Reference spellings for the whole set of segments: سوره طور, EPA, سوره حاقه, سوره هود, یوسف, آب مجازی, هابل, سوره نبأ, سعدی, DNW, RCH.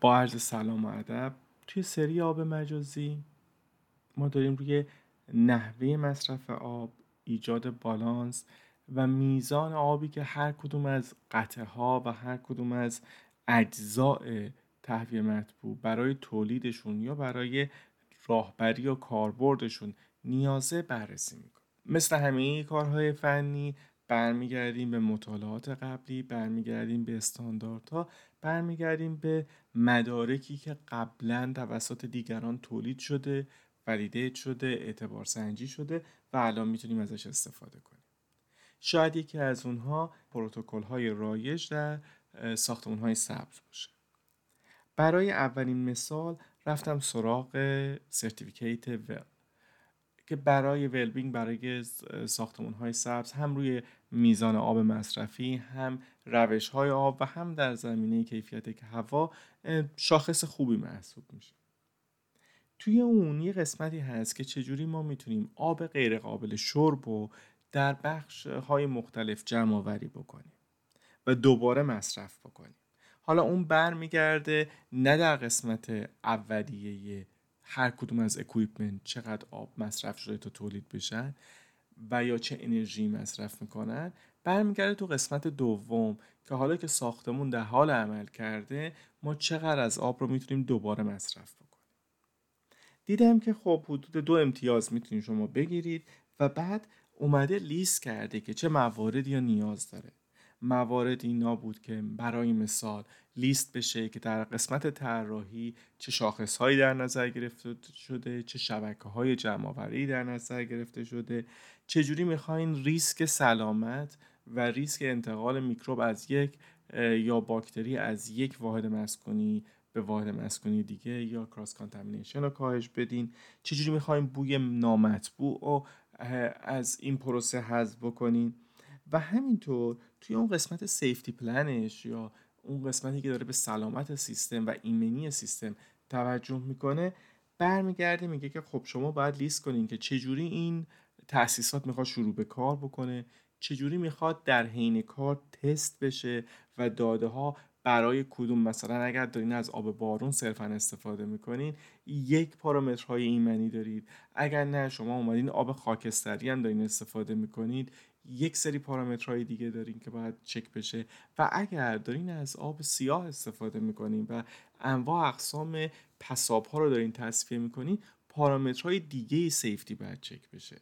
با عرض سلام و ادب، توی سری آب مجازی ما داریم روی نحوه مصرف آب، ایجاد بالانس و میزان آبی که هر کدوم از قطعه‌ها و هر کدوم از اجزاء تهویه مطبوع برای تولیدشون یا برای راهبری یا کاربردشون نیازه بررسی میکنه. مثل همه کارهای فنی برمیگردیم به مطالعات قبلی، برمیگردیم به استانداردها، برمیگردیم به مدارکی که قبلا توسط دیگران تولید شده، ولیده شده، اعتبار سنجی شده و الان میتونیم ازش استفاده کنیم. شاید یکی از اونها پروتکل‌های رایج در ساختمان‌های سبز باشه. برای اولین مثال رفتم سراغ سرتیفیکیت ول که برای ولبینگ، برای ساختمان‌های سبز هم روی میزان آب مصرفی، هم روش‌های آب و هم در زمینه کیفیت هوا شاخص خوبی محسوب میشه. توی اون یه قسمتی هست که چجوری ما میتونیم آب غیر قابل شرب رو در بخش‌های مختلف جمع‌آوری بکنیم و دوباره مصرف بکنیم. حالا اون برمیگرده نه در قسمت اولیه هر کدوم از اکویپمنت چقدر آب مصرف شده تا تولید بشن و یا چه انرژی مصرف میکنن، برمیگرده تو قسمت دوم که حالا که ساختمون در حال عمل کرده ما چقدر از آب رو میتونیم دوباره مصرف بکنیم. دیدم که خب حدود 2 امتیاز میتونید شما بگیرید و بعد اومده لیست کرده که چه مواردی یا نیاز داره. موارد اینا بود که برای مثال لیست بشه که در قسمت طراحی چه شاخصهایی در نظر گرفته شده، چه شبکه‌های جمع‌آوری در نظر گرفته شده، چجوری می‌خواین ریسک سلامت و ریسک انتقال میکروب از یک یا باکتری از یک واحد مسکونی به واحد مسکونی دیگه یا کراس کانتامینیشن رو کاهش بدین، چجوری می‌خواین بوی نامطبوع رو از این پروسه حذف بکنین و همینطور توی اون قسمت سیفتی پلنش یا اون قسمتی که داره به سلامت سیستم و ایمنی سیستم توجه میکنه برمیگرده میگه که خب شما باید لیست کنین که چجوری این تأسیسات میخواد شروع به کار بکنه، چجوری میخواد در حین کار تست بشه و داده ها برای کدوم، مثلا اگر دارین از آب بارون صرفا استفاده میکنین یک پارامترهای ایمنی دارید، اگر نه شما اومدین آب خاکستری هم دارین استفاده میکنید یک سری پارامترهای دیگه دارین که باید چک بشه و اگر دارین از آب سیاه استفاده میکنین و انواع اقسام پساب‌ها رو دارین تصفیه میکنین پارامترهای دیگه سیفتی باید چک بشه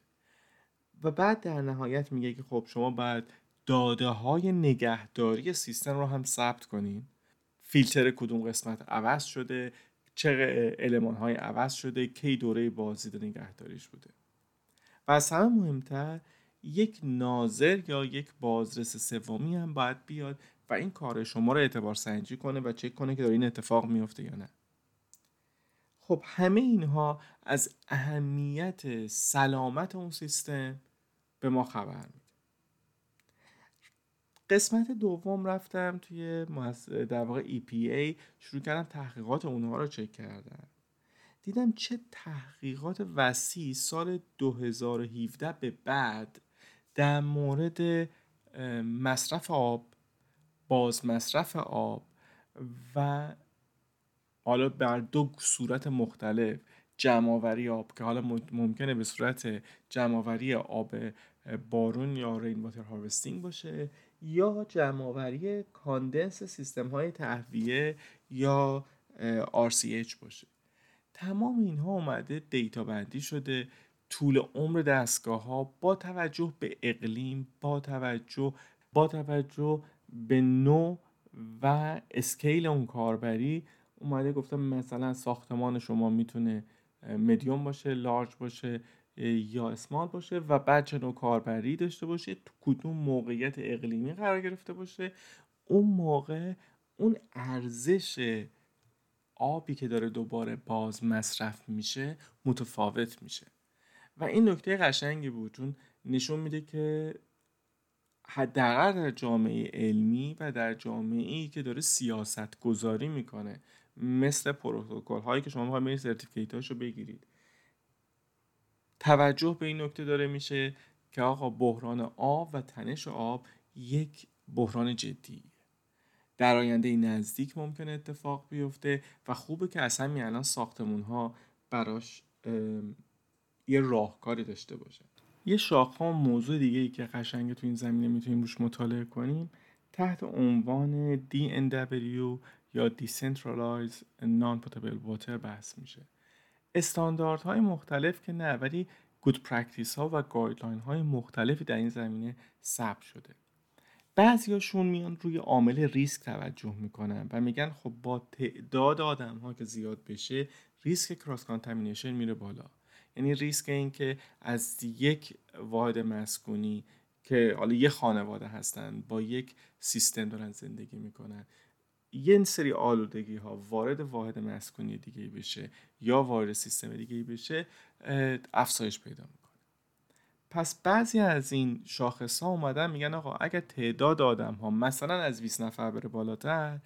و بعد در نهایت میگه که خب شما باید داده های نگهداری سیستم رو هم ثبت کنین، فیلتر کدوم قسمت عوض شده، چه المان‌های عوض شده، کی دوره بازدید نگهداریش بوده و از همه مهمتر یک ناظر یا یک بازرس سومی هم باید بیاد و این کار شما رو اعتبار سنجی کنه و چک کنه که داره این اتفاق میفته یا نه. خب همه اینها از اهمیت سلامت اون سیستم به ما خبر میده. قسمت دوم رفتم توی در واقع EPA شروع کردم تحقیقات اونها رو چک کردم. دیدم چه تحقیقات وسیع سال 2017 به بعد در مورد مصرف آب، باز مصرف آب و حالا بر دو صورت مختلف جمع‌آوری آب که حالا ممکنه به صورت جمع‌آوری آب بارون یا رین واتر هاروستینگ باشه یا جمع‌آوری کاندنس سیستم‌های تهویه یا RCH باشه. تمام اینها اومده دیتا بندی شده، طول عمر دستگاه ها با توجه به اقلیم، با توجه به نوع و اسکیل اون کاربری اومده گفتم مثلا ساختمان شما میتونه مدیوم باشه، لارج باشه یا اسمال باشه و بعد چه نوع کاربری داشته باشه، تو کدوم موقعیت اقلیمی قرار گرفته باشه، اون موقع اون ارزش آبی که داره دوباره باز مصرف میشه متفاوت میشه و این نکته قشنگی بود چون نشون میده که حداقل در جامعه علمی و در جامعه‌ای که داره سیاست گذاری میکنه مثل پروتکل هایی که شما میخواید سرتیفیکیتاشو بگیرید توجه به این نکته داره میشه که آقا بحران آب و تنش آب یک بحران جدیه در آینده نزدیک ممکنه اتفاق بیفته و خوبه که اصلا همین الان ساختمون‌ها براش یه راهکاری داشته باشه. یه شاخه موضوع دیگه ای که قشنگه تو این زمینه میتونیم روش مطالعه کنیم تحت عنوان DNW یا Decentralized Non-Potable Water بحث میشه. استانداردهای مختلف که نه، ولی گود پرکتیس ها و گایدلاین های مختلفی در این زمینه ثبت شده. بعضیاشون میان روی عامل ریسک توجه میکنن و میگن خب با تعداد آدم ها که زیاد بشه ریسک کراس کانتامینیشن میره بالا. یعنی ریسک این که از یک واحد مسکونی که حالا یه خانواده هستن با یک سیستم دارن زندگی میکنن یه سری آلودگی ها وارد واحد مسکونی دیگه بشه یا وارد سیستم دیگه بشه افزایش پیدا میکنه. پس بعضی از این شاخص ها اومدن میگن آقا اگر تعداد آدم ها مثلا از 20 نفر بره بالاتر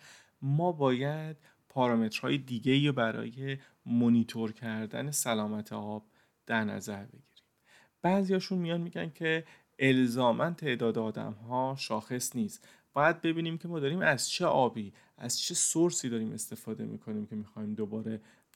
ما باید پارامترهای دیگه‌ای رو برای مانیتور کردن سلامت آب در نظر بگیریم. بعضیاشون میان میگن که الزاماً تعداد آدم‌ها شاخص نیست. باید ببینیم که ما داریم از چه آبی، از چه سورسی داریم استفاده میکنیم که میخوایم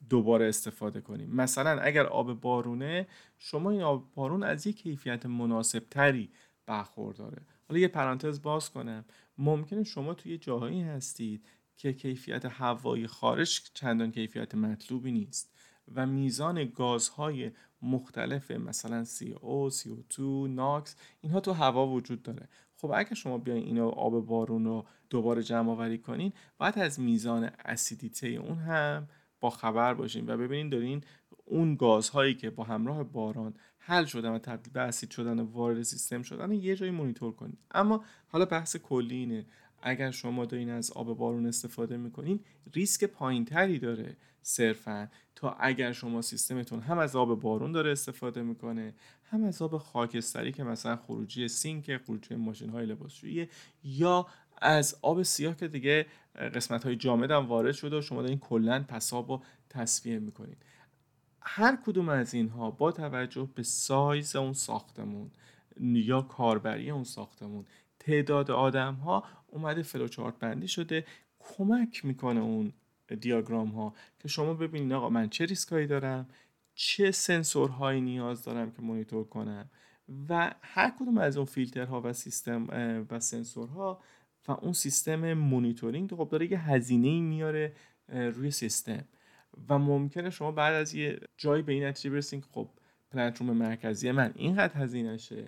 دوباره استفاده کنیم. مثلا اگر آب بارونه، شما این آب بارون از یک کیفیت مناسب تری برخورداره. حالا یه پرانتز باز کنم. ممکنه شما توی جاهایی هستید که کیفیت هوایی خارج چندان کیفیت مطلوبی نیست و میزان گازهای مختلف مثلا CO، CO2، NOx اینها تو هوا وجود داره. خب اگه شما بیاین اینا آب بارون رو دوباره جمع آوری کنین باید از میزان اسیدیته اون هم با خبر باشین و ببینین دارین اون گازهایی که با همراه باران حل شدن و تبدیل به اسید شدن و وارد سیستم شدن یه جایی مانیتور کنین. اما حالا بحث کلی اینه اگر شما دارین از آب بارون استفاده میکنین ریسک پایینتری داره صرفا تا اگر شما سیستمتون هم از آب بارون داره استفاده میکنه هم از آب خاکستری که مثلا خروجی سینک، خروجی ماشین‌های لباسشویی یا از آب سیاه که دیگه قسمت‌های جامد هم وارد شده و شما دارین کلاً پس آب رو تصفیه میکنین. هر کدوم از اینها با توجه به سایز اون ساختمون یا کاربری اون ساختمون تعداد آدم ها اومده فلوچارت بندی شده کمک میکنه اون دیاگرام ها که شما ببینید آقا من چه ریسکایی دارم، چه سنسورهایی نیاز دارم که مانیتور کنم و هر کدوم از اون فیلترها و سیستم و سنسورها و اون سیستم مانیتورینگ خب داره یه هزینه‌ای میاره روی سیستم و ممکنه شما بعد از یه جایی به این نتیجه برسین که خب پلنت روم مرکزی من اینقدر هزینه شه،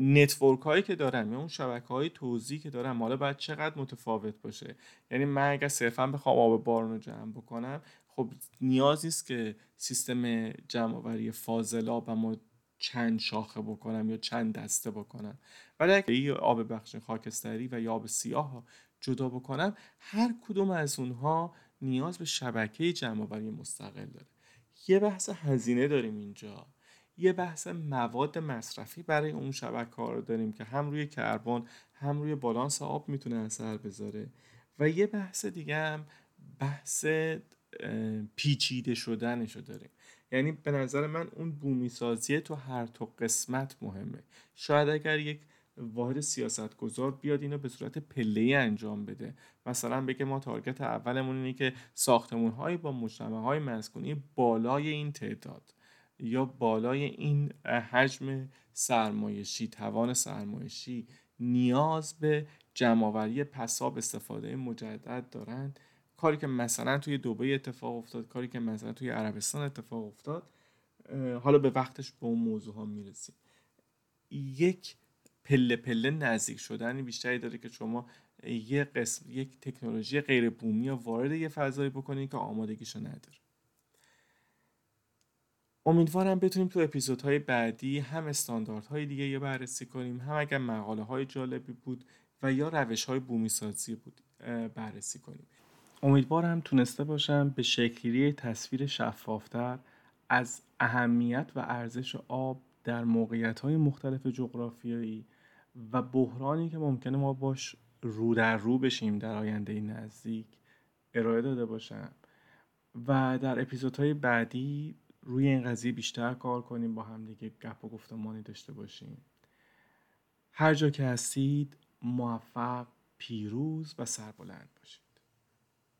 نتورک هایی که دارم یا اون شبکه های توزیعی که دارم حالا باید چقدر متفاوت باشه. یعنی من اگر صرفا بخوام آب بارون رو جمع بکنم خب نیاز نیست که سیستم جمع آوری فاضلاب اما چند شاخه بکنم یا چند دسته بکنم، ولی اگر یه آب بخش خاکستری و یا آب سیاه جدا بکنم هر کدوم از اونها نیاز به شبکه جمع آوری مستقل داره. یه بحث هزینه داریم اینجا، یه بحث مواد مصرفی برای اون شبکه‌ها رو داریم که هم روی کربن هم روی بالانس آب میتونه اثر بذاره و یه بحث دیگه هم بحث پیچیده شدنشو داریم. یعنی به نظر من اون بومی سازی تو هر تو قسمت مهمه. شاید اگر یک واحد سیاستگزار بیاد اینو به صورت پله‌ای انجام بده، مثلا بگه ما تارگت اولمون اینه که ساختمان‌های با مجتمع‌های مسکونی بالای این تعداد یا بالای این حجم سرمایشی، توان سرمایشی نیاز به جمع‌آوری پساب استفاده مجدد دارن، کاری که مثلا توی دبی اتفاق افتاد، کاری که مثلا توی عربستان اتفاق افتاد. حالا به وقتش به اون موضوع ها میرسیم. یک پله پله نزدیک شدن بیشتری داره که شما یک تکنولوژی غیر بومی وارد یه فضایی بکنید که آمادگیشو نداره. امیدوارم بتونیم تو اپیزودهای بعدی هم استانداردهای دیگه یا بررسی کنیم، هم اگر مقاله‌های جالبی بود و یا روش‌های بومی‌سازی بود بررسی کنیم. امیدوارم تونسته باشم به شکل‌گیری تصویر شفافتر از اهمیت و ارزش آب در موقعیت‌های مختلف جغرافیایی و بحرانی که ممکنه ما باش رو در رو بشیم در آینده نزدیک ارائه داده باشم و در اپیزودهای بعدی روی این قضیه بیشتر کار کنیم، با هم دیگه گپ و گفتمانی داشته باشیم. هر جا که هستید موفق پیروز و سربلند باشید.